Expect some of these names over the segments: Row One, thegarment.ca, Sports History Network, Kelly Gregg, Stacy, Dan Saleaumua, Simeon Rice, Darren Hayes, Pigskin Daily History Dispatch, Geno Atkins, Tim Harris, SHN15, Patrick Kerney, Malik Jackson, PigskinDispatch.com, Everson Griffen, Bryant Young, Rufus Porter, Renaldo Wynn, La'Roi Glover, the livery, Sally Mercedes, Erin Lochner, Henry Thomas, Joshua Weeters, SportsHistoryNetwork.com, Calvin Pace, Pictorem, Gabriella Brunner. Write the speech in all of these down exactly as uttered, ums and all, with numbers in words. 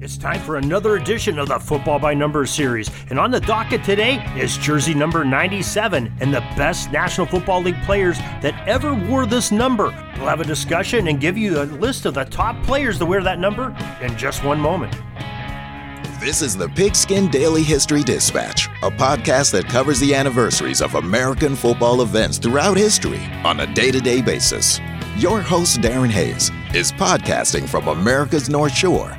It's time for another edition of the Football by Numbers series, and on the docket today is jersey number ninety-seven and the best National Football League players that ever wore this number. We'll have a discussion and give you a list of the top players to wear that number in just one moment. This is the Pigskin Daily History Dispatch, a podcast that covers the anniversaries of American football events throughout history on a day-to-day basis. Your host, Darren Hayes, is podcasting from America's North Shore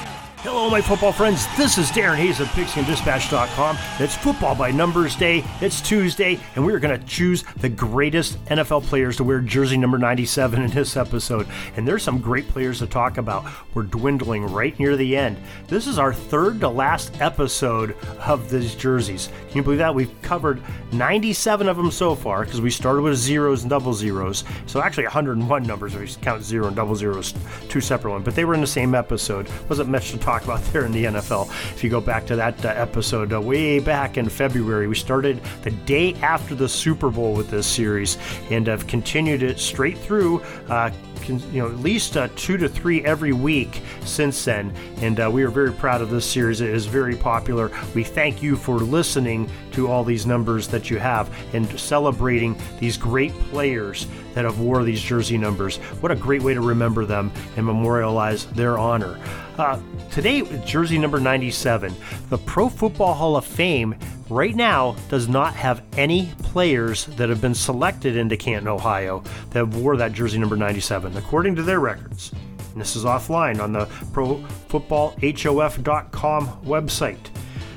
Hello, my football friends. This is Darren Hayes of Pigskin Dispatch dot com. It's Football by Numbers Day. It's Tuesday, and we're going to choose the greatest N F L players to wear jersey number ninety-seven in this episode. And there's some great players to talk about. We're dwindling right near the end. This is our third to last episode of these jerseys. Can you believe that? We've covered ninety-seven of them so far because we started with zeros and double zeros. So actually one hundred one numbers if you count zero and double zeros, two separate ones. But they were in the same episode. Wasn't much to talk Talk about there in the N F L. If you go back to that uh, episode uh, way back in February, we started the day after the Super Bowl with this series and have continued it straight through, uh, con- you know, at least uh, two to three every week since then. And uh, we are very proud of this series. It is very popular. We thank you for listening to all these numbers that you have and celebrating these great players that have wore these jersey numbers. What a great way to remember them and memorialize their honor. Uh, today, jersey number ninety-seven, the Pro Football Hall of Fame right now does not have any players that have been selected into Canton, Ohio that wore that jersey number ninety-seven, according to their records. And this is offline on the pro football h o f dot com website.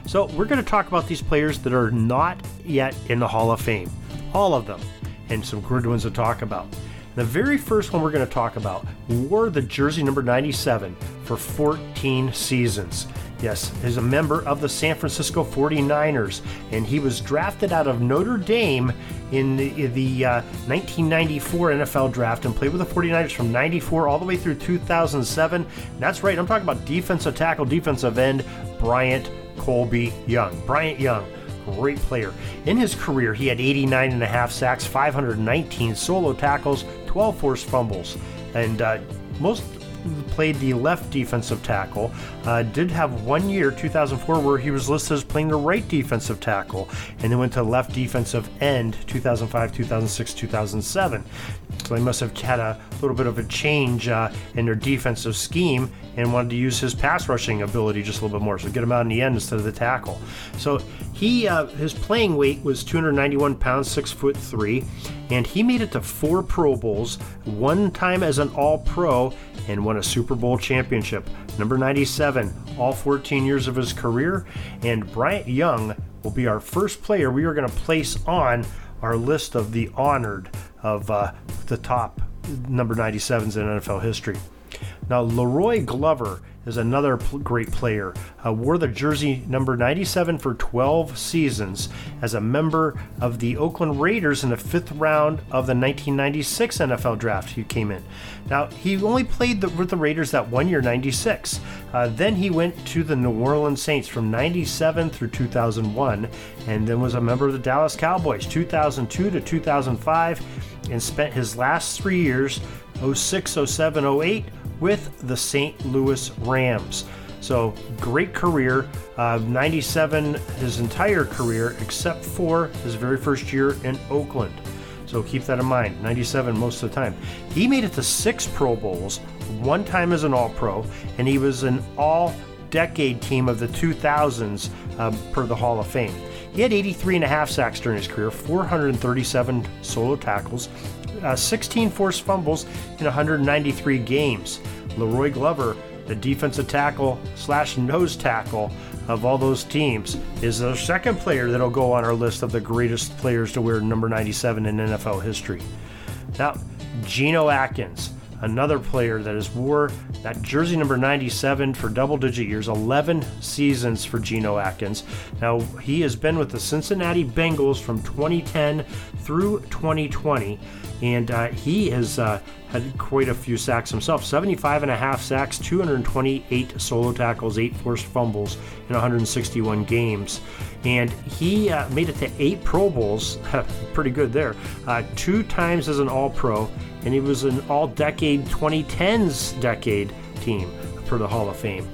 So we're going to talk about these players that are not yet in the Hall of Fame, all of them, and some good ones to talk about. The very first one we're going to talk about wore the jersey number ninety-seven for fourteen seasons. Yes, he's a member of the San Francisco forty-niners, and he was drafted out of Notre Dame in the, the uh, nineteen ninety-four N F L draft and played with the forty-niners from ninety-four all the way through two thousand seven. And that's right, I'm talking about defensive tackle, defensive end, Bryant Colby Young. Bryant Young. Great player. In his career, he had eighty-nine and a half sacks, five hundred nineteen solo tackles, twelve forced fumbles, and uh, most played the left defensive tackle. Uh, did have one year, two thousand four, where he was listed as playing the right defensive tackle, and then went to left defensive end, two thousand five, two thousand six, two thousand seven. So they must have had a little bit of a change uh, in their defensive scheme and wanted to use his pass rushing ability just a little bit more, so get him out in the end instead of the tackle. So he, uh, his playing weight was two hundred ninety-one pounds, six foot three, and he made it to four Pro Bowls, one time as an All-Pro, and won a Super Bowl championship. Number ninety-seven, all fourteen years of his career, and Bryant Young will be our first player we are going to place on our list of the honored of uh, the top number ninety-sevens in N F L history. Now, La'Roi Glover is another pl- great player. Uh, wore the jersey number ninety-seven for twelve seasons as a member of the Oakland Raiders in the fifth round of the nineteen ninety-six N F L draft. He came in. Now, he only played the, with the Raiders that one year, ninety-six. Uh, then he went to the New Orleans Saints from ninety-seven through two thousand one, and then was a member of the Dallas Cowboys two thousand two to two thousand five, and spent his last three years, oh six, oh seven, oh eight, with the Saint Louis Rams. So great career, uh, ninety-seven his entire career except for his very first year in Oakland. So keep that in mind, ninety-seven most of the time. He made it to six Pro Bowls, one time as an All-Pro, and he was an all-decade team of the two thousands uh, per the Hall of Fame. He had eighty-three and a half sacks during his career, four hundred thirty-seven solo tackles, Uh, sixteen forced fumbles in one hundred ninety-three games. La'Roi Glover, the defensive tackle slash nose tackle of all those teams, is the second player that'll go on our list of the greatest players to wear number ninety-seven in N F L history. Now, Geno Atkins, another player that has wore that jersey number ninety-seven for double-digit years, eleven seasons for Geno Atkins. Now, he has been with the Cincinnati Bengals from twenty ten through twenty twenty, and uh, he has uh, had quite a few sacks himself, seventy-five and a half sacks, two hundred twenty-eight solo tackles, eight forced fumbles in one hundred sixty-one games. And he uh, made it to eight Pro Bowls, pretty good there, uh, two times as an All-Pro, and he was an All-Decade twenty tens decade team for the Hall of Fame.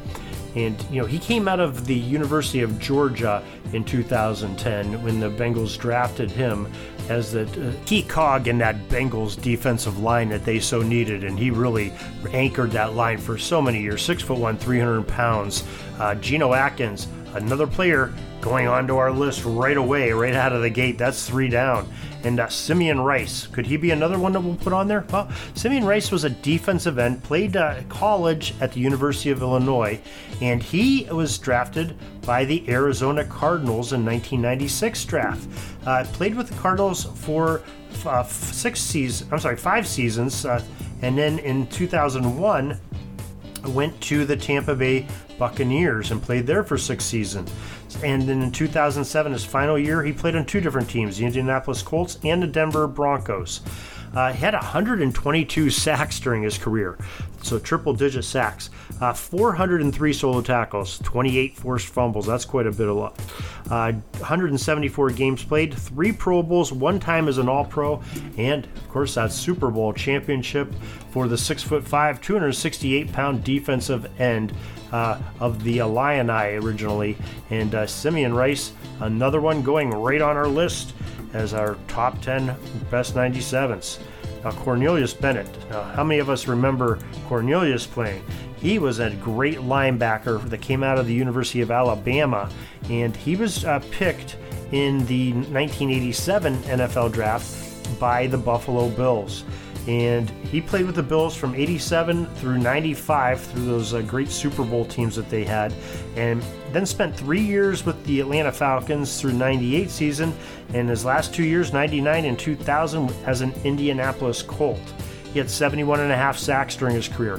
And, you know, he came out of the University of Georgia in two thousand ten when the Bengals drafted him as the uh, key cog in that Bengals defensive line that they so needed. And he really anchored that line for so many years. Six foot one, three hundred pounds. Uh, Geno Atkins, another player going onto our list right away, right out of the gate. That's three down. And uh, Simeon Rice, could he be another one that we'll put on there? Well, Simeon Rice was a defensive end, played uh, college at the University of Illinois, and he was drafted by the Arizona Cardinals in nineteen ninety-six draft. Uh, played with the Cardinals for uh, six seasons, I'm sorry, five seasons, uh, and then in two thousand one went to the Tampa Bay Buccaneers and played there for six seasons. And then in two thousand seven, his final year, he played on two different teams, the Indianapolis Colts and the Denver Broncos. Uh, he had one hundred twenty-two sacks during his career, so triple-digit sacks. Uh, four hundred three solo tackles, twenty-eight forced fumbles. That's quite a bit of luck. Uh, one hundred seventy-four games played, three Pro Bowls, one time as an All-Pro, and, of course, that Super Bowl championship for the six foot five, two hundred sixty-eight pound defensive end uh, of the Illini originally. And uh, Simeon Rice, another one going right on our list as our top ten best ninety-sevens. Now, Cornelius Bennett. Now, how many of us remember Cornelius playing? He was a great linebacker that came out of the University of Alabama, and he was uh, picked in the nineteen eighty-seven N F L draft by the Buffalo Bills. And he played with the Bills from eighty-seven through ninety-five through those uh, great Super Bowl teams that they had, and then spent three years with the Atlanta Falcons through ninety-eight season, and his last two years, ninety-nine and two thousand, as an Indianapolis Colt. He had seventy-one and a half sacks during his career,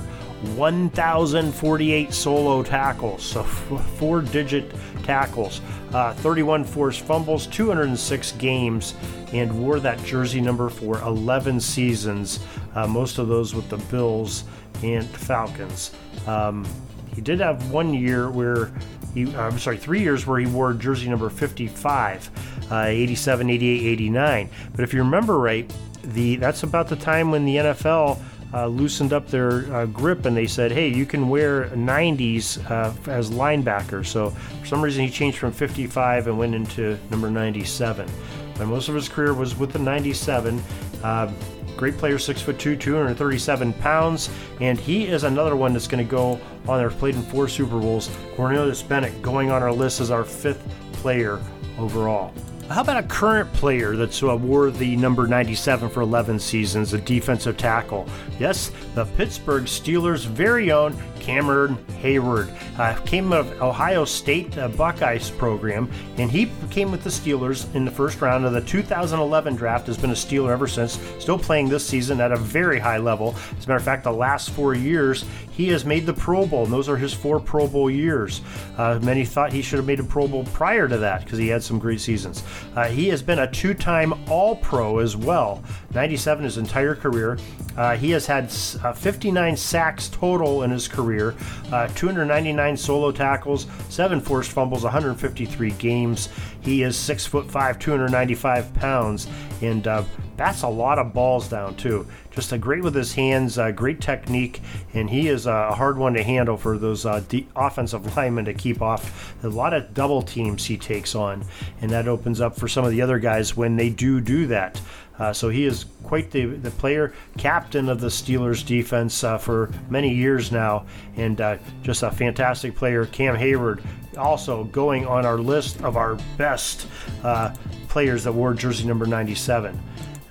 one thousand forty-eight solo tackles, so f- four-digit tackles, uh, thirty-one forced fumbles, two hundred six games, and wore that jersey number for eleven seasons, uh, most of those with the Bills and Falcons. Um, he did have one year where he, I'm sorry, three years where he wore jersey number fifty-five, uh, eighty-seven, eighty-eight, eighty-nine. But if you remember right, the that's about the time when the N F L uh, loosened up their uh, grip and they said, hey, you can wear nineties uh, as linebacker. So for some reason, he changed from fifty-five and went into number ninety-seven. But most of his career was with the ninety-seven. Uh, great player, six foot two, two hundred thirty-seven pounds, and he is another one that's going to go on there, played in four Super Bowls. Cornelius Bennett going on our list as our fifth player overall. How about a current player that's uh, wore the number ninety-seven for eleven seasons, a defensive tackle? Yes, the Pittsburgh Steelers' very own Cameron Heyward. Uh, came out of Ohio State uh, Buckeyes program, and he came with the Steelers in the first round of the two thousand eleven draft. Has been a Steeler ever since, still playing this season at a very high level. As a matter of fact, the last four years, he has made the Pro Bowl, and those are his four Pro Bowl years. Uh, many thought he should have made a Pro Bowl prior to that because he had some great seasons. Uh, he has been a two-time All-Pro as well, ninety-seven his entire career. Uh, he has had uh, fifty-nine sacks total in his career, uh, two hundred ninety-nine solo tackles, seven forced fumbles, one hundred fifty-three games. He is six foot five, two hundred ninety-five pounds, and uh, that's a lot of balls down too. Just a great with his hands, uh, great technique, and he is a hard one to handle for those uh, de- offensive linemen to keep off. A lot of double teams he takes on, and that opens up for some of the other guys when they do do that. Uh, so he is quite the, the player, captain of the Steelers defense uh, for many years now, and uh, just a fantastic player. Cam Heyward also going on our list of our best uh, players that wore jersey number ninety-seven.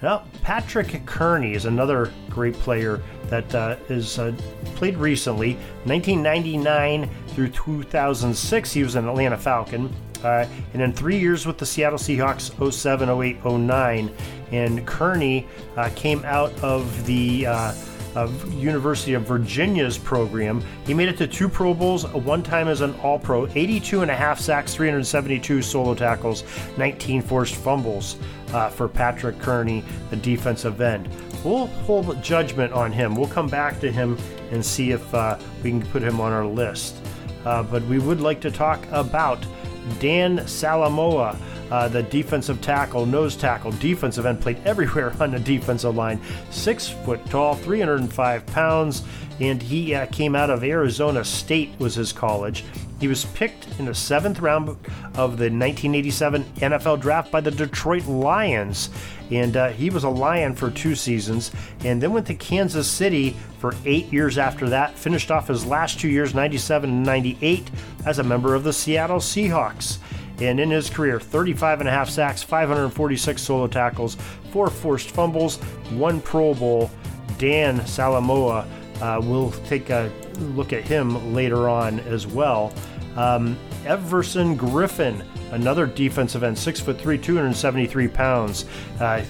Now, Patrick Kerney is another great player that uh, is uh, played recently. nineteen ninety-nine through two thousand six, he was an Atlanta Falcon. Uh, and then three years with the Seattle Seahawks, oh seven, oh eight, oh nine. And Kerney uh, came out of the uh, of University of Virginia's program. He made it to two Pro Bowls, one time as an All-Pro, eighty-two and a half sacks, three hundred seventy-two solo tackles, nineteen forced fumbles uh, for Patrick Kerney, the defensive end. We'll hold judgment on him. We'll come back to him and see if uh, we can put him on our list. Uh, but we would like to talk about Dan Saleaumua, uh, the defensive tackle, nose tackle, defensive end, played everywhere on the defensive line. Six foot tall, three hundred five pounds, and he uh, came out of Arizona State was his college. He was picked in the seventh round of the nineteen eighty-seven N F L draft by the Detroit Lions, and uh, he was a Lion for two seasons, and then went to Kansas City for eight years after that, finished off his last two years, ninety-seven and ninety-eight, as a member of the Seattle Seahawks. And in his career, thirty-five and a half sacks, five hundred forty-six solo tackles, four forced fumbles, one Pro Bowl. Dan Saleaumua, uh, we'll take a look at him later on as well. Um, Everson Griffen, another defensive end, six foot three, two hundred seventy-three pounds, uh,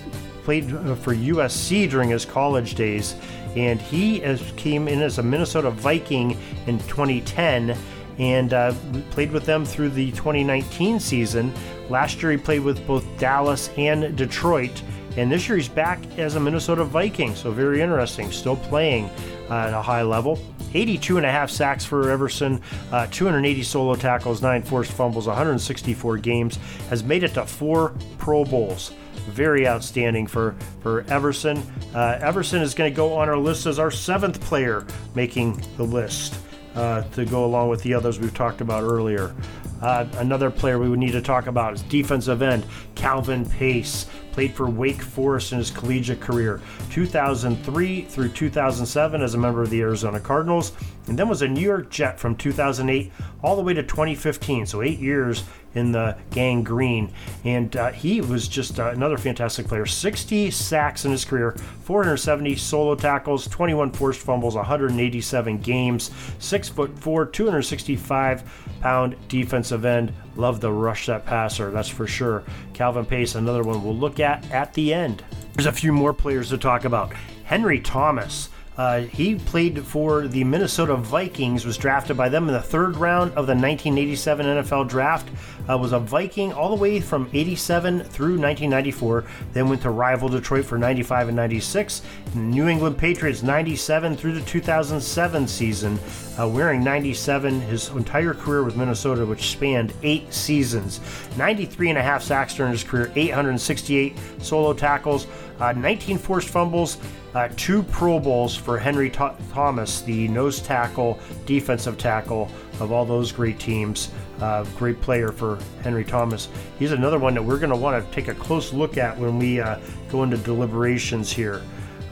played for U S C during his college days, and he as, came in as a Minnesota Viking in twenty ten and uh, played with them through the twenty nineteen season. Last year he played with both Dallas and Detroit, and this year he's back as a Minnesota Viking, so very interesting, still playing uh, at a high level. eighty-two and a half sacks for Everson, uh, two hundred eighty solo tackles, nine forced fumbles, one hundred sixty-four games, has made it to four Pro Bowls. Very outstanding for, for Everson. Uh, Everson is going to go on our list as our seventh player making the list uh, to go along with the others we've talked about earlier. Uh, another player we would need to talk about is defensive end Calvin Pace. Played for Wake Forest in his collegiate career, two thousand three through two thousand seven as a member of the Arizona Cardinals, and then was a New York Jet from two thousand eight all the way to twenty fifteen, so eight years in the gang green. And uh, he was just uh, another fantastic player. sixty sacks in his career, four hundred seventy solo tackles, twenty-one forced fumbles, one hundred eighty-seven games, six foot four, two hundred sixty-five pound defensive end. Love the rush that passer, that's for sure. Calvin Pace, another one we'll look at at the end. There's a few more players to talk about. Henry Thomas. Uh, he played for the Minnesota Vikings, was drafted by them in the third round of the nineteen eighty-seven N F L draft, uh, was a Viking all the way from eighty-seven through nineteen ninety-four, then went to rival Detroit for ninety-five and ninety-six, and New England Patriots ninety-seven through the two thousand seven season, uh, wearing ninety-seven his entire career with Minnesota, which spanned eight seasons. ninety-three and a half sacks during his career, eight hundred sixty-eight solo tackles, uh, nineteen forced fumbles, Uh, two Pro Bowls for Henry Th- Thomas, the nose tackle, defensive tackle of all those great teams. Uh, great player for Henry Thomas. He's another one that we're going to want to take a close look at when we uh, go into deliberations here.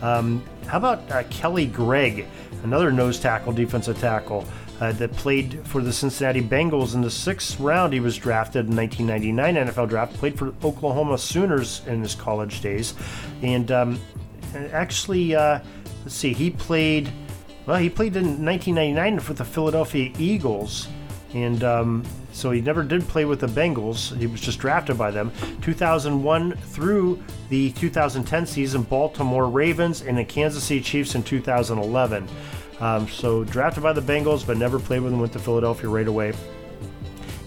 Um, how about uh, Kelly Gregg, another nose tackle, defensive tackle, uh, that played for the Cincinnati Bengals in the sixth round. He was drafted in nineteen ninety-nine N F L draft, played for Oklahoma Sooners in his college days, and um, Actually, uh, let's see, he played, well, he played in nineteen ninety-nine with the Philadelphia Eagles, and um, so he never did play with the Bengals. He was just drafted by them. two thousand one through the two thousand ten season, Baltimore Ravens, and the Kansas City Chiefs in two thousand eleven. Um, so drafted by the Bengals, but never played with them, went to Philadelphia right away.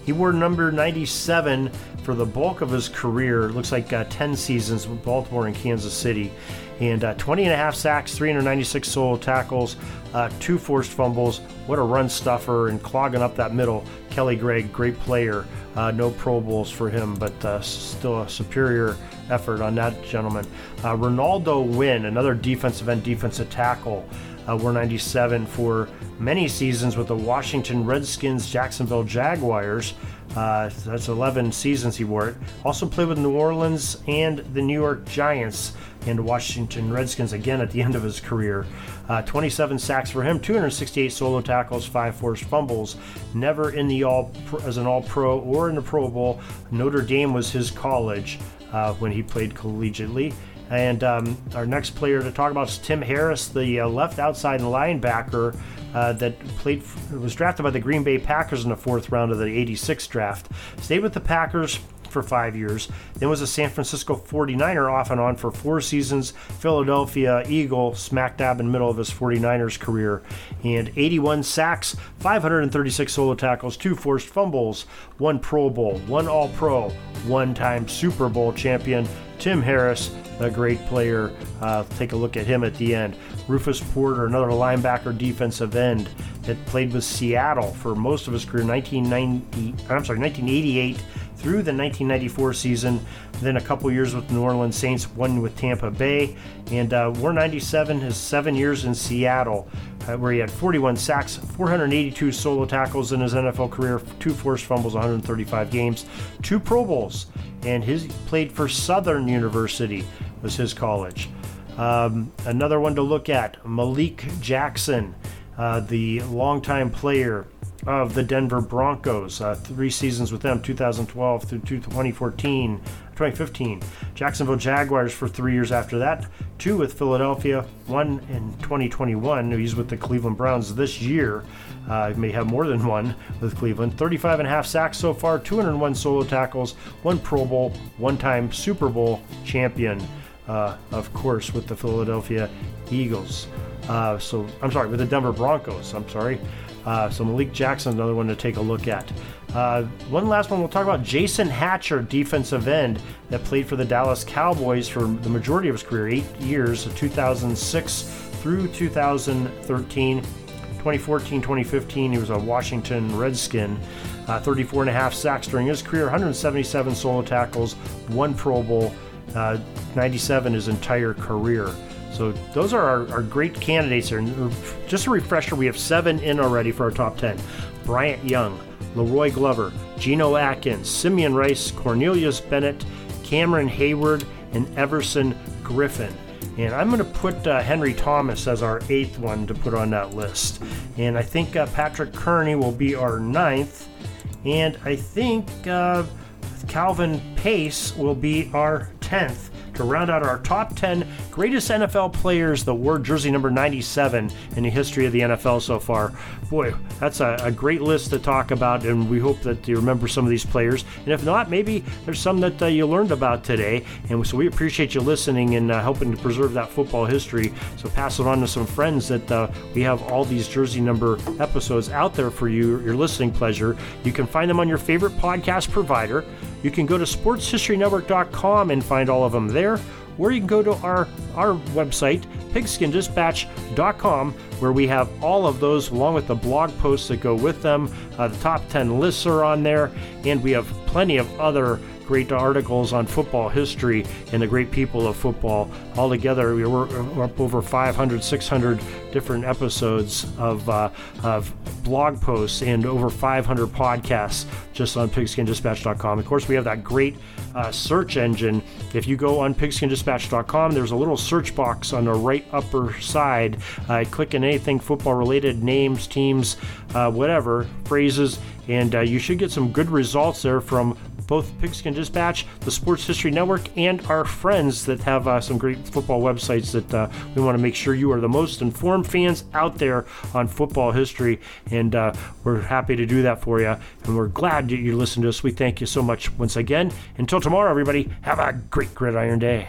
He wore number ninety-seven for the bulk of his career. It looks like uh, ten seasons with Baltimore and Kansas City. And uh, twenty and a half sacks, three hundred ninety-six solo tackles, uh, two forced fumbles. What a run stuffer and clogging up that middle. Kelly Gregg, great player. Uh, no Pro Bowls for him, but uh, still a superior effort on that gentleman. Uh, Renaldo Wynn, another defensive end, defensive tackle. Uh, wore ninety-seven for many seasons with the Washington Redskins, Jacksonville Jaguars. Uh, that's eleven seasons he wore it. Also played with New Orleans and the New York Giants and Washington Redskins again at the end of his career. Uh, twenty-seven sacks for him, two hundred sixty-eight solo tackles, five forced fumbles. Never in the all as an All-Pro or in the Pro Bowl. Notre Dame was his college uh, when he played collegiately. And um, our next player to talk about is Tim Harris, the uh, left outside linebacker uh, that played was drafted by the Green Bay Packers in the fourth round of the eighty-six draft. Stayed with the Packers for five years, then was a San Francisco forty-niner off and on for four seasons, Philadelphia Eagle, smack dab in the middle of his forty-niners career, and eighty-one sacks, five hundred thirty-six solo tackles, two forced fumbles, one Pro Bowl, one All-Pro, one-time Super Bowl champion, Tim Harris, a great player. Uh, take a look at him at the end. Rufus Porter, another linebacker defensive end that played with Seattle for most of his career, nineteen ninety, I'm sorry, nineteen eighty-eight through the nineteen ninety-four season. Then a couple years with the New Orleans Saints, one with Tampa Bay, and uh, one ninety-seven, his seven years in Seattle, uh, where he had forty-one sacks, four hundred eighty-two solo tackles in his N F L career, two forced fumbles, one hundred thirty-five games, two Pro Bowls. And his played for Southern University, was his college. Um, another one to look at, Malik Jackson, uh, the longtime player of the Denver Broncos, uh, three seasons with them, two thousand twelve through twenty fourteen, twenty fifteen. Jacksonville Jaguars for three years after that, two with Philadelphia, one in twenty twenty-one. He's with the Cleveland Browns this year. Uh, may have more than one with Cleveland. thirty-five and a half sacks so far, two hundred one solo tackles, one Pro Bowl, one-time Super Bowl champion, uh, of course, with the Philadelphia Eagles. Uh, so, I'm sorry, with the Denver Broncos, I'm sorry. Uh, so Malik Jackson, another one to take a look at. Uh, one last one we'll talk about, Jason Hatcher, defensive end that played for the Dallas Cowboys for the majority of his career, eight years, two thousand six through two thousand thirteen. twenty fourteen twenty fifteen, he was a Washington Redskin. Uh, thirty-four and a half sacks during his career, one hundred seventy-seven solo tackles, one Pro Bowl, uh, ninety-seven his entire career. So those are our, our great candidates here. And just a refresher, we have seven in already for our top ten. Bryant Young, La'Roi Glover, Geno Atkins, Simeon Rice, Cornelius Bennett, Cameron Heyward, and Everson Griffen. And I'm going to put uh, Henry Thomas as our eighth one to put on that list. And I think uh, Patrick Kerney will be our ninth. And I think uh, Calvin Pace will be our tenth to round out our top ten greatest N F L players that wore jersey number ninety-seven in the history of the N F L so far. Boy, that's a, a great list to talk about, and we hope that you remember some of these players. And if not, maybe there's some that uh, you learned about today. And so we appreciate you listening and uh, helping to preserve that football history. So pass it on to some friends that uh, we have all these jersey number episodes out there for you, your listening pleasure. You can find them on your favorite podcast provider. You can go to sports history network dot com and find all of them there, or you can go to our, our website, pigskin dispatch dot com, where we have all of those along with the blog posts that go with them. Uh, the top ten lists are on there, and we have plenty of other great articles on football history and the great people of football. All together, we were up over five hundred, six hundred different episodes of uh, of blog posts and over five hundred podcasts just on pigskin dispatch dot com. Of course, we have that great uh, search engine. If you go on pigskin dispatch dot com, there's a little search box on the right upper side. Uh, click in anything football-related, names, teams, uh, whatever, phrases, and uh, you should get some good results there from both Pigskin Dispatch, the Sports History Network, and our friends that have uh, some great football websites that uh, we want to make sure you are the most informed fans out there on football history, and uh, we're happy to do that for you, and we're glad that you listen to us. We thank you so much once again. Until tomorrow, everybody, have a great Gridiron Day.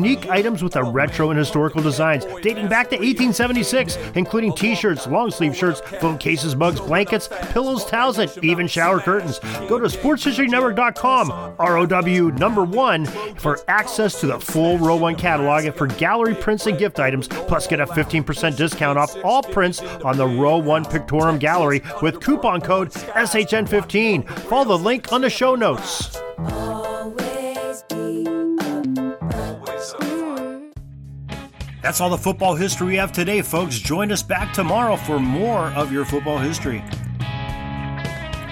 unique items with the retro and historical designs dating back to eighteen seventy-six, including t-shirts, long-sleeve shirts, phone cases, mugs, blankets, pillows, towels, and even shower curtains. Go to sports history network dot com, R O W number one, for access to the full Row One catalog and for gallery prints and gift items, plus get a fifteen percent discount off all prints on the Row One Pictorem Gallery with coupon code S H N fifteen. Follow the link on the show notes. That's all the football history we have today, folks. Join us back tomorrow for more of your football history.